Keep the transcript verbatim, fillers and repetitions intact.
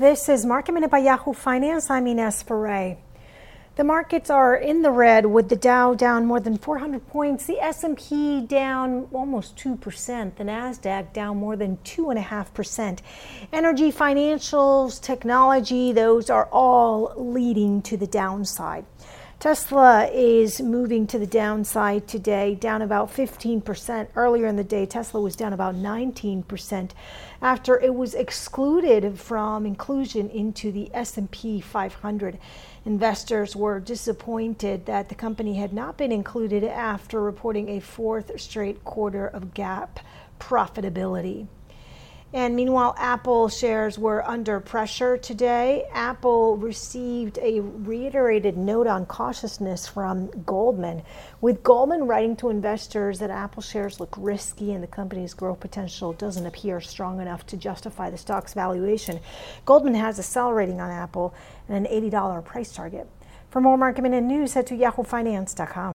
This is Market Minute by Yahoo Finance. I'm Ines Ferre. The markets are in the red with the Dow down more than four hundred points, the S and P down almost two percent, the NASDAQ down more than two point five percent. Energy, financials, technology, those are all leading to the downside. Tesla is moving to the downside today, down about fifteen percent. Earlier in the day, Tesla was down about nineteen percent after it was excluded from inclusion into the S and P five hundred. Investors were disappointed that the company had not been included after reporting a fourth straight quarter of GAAP profitability. And meanwhile, Apple shares were under pressure today. Apple received a reiterated note on cautiousness from Goldman, with Goldman writing to investors that Apple shares look risky and the company's growth potential doesn't appear strong enough to justify the stock's valuation. Goldman has a sell rating on Apple and an eighty dollars price target. For more Market Minute news, head to yahoo finance dot com.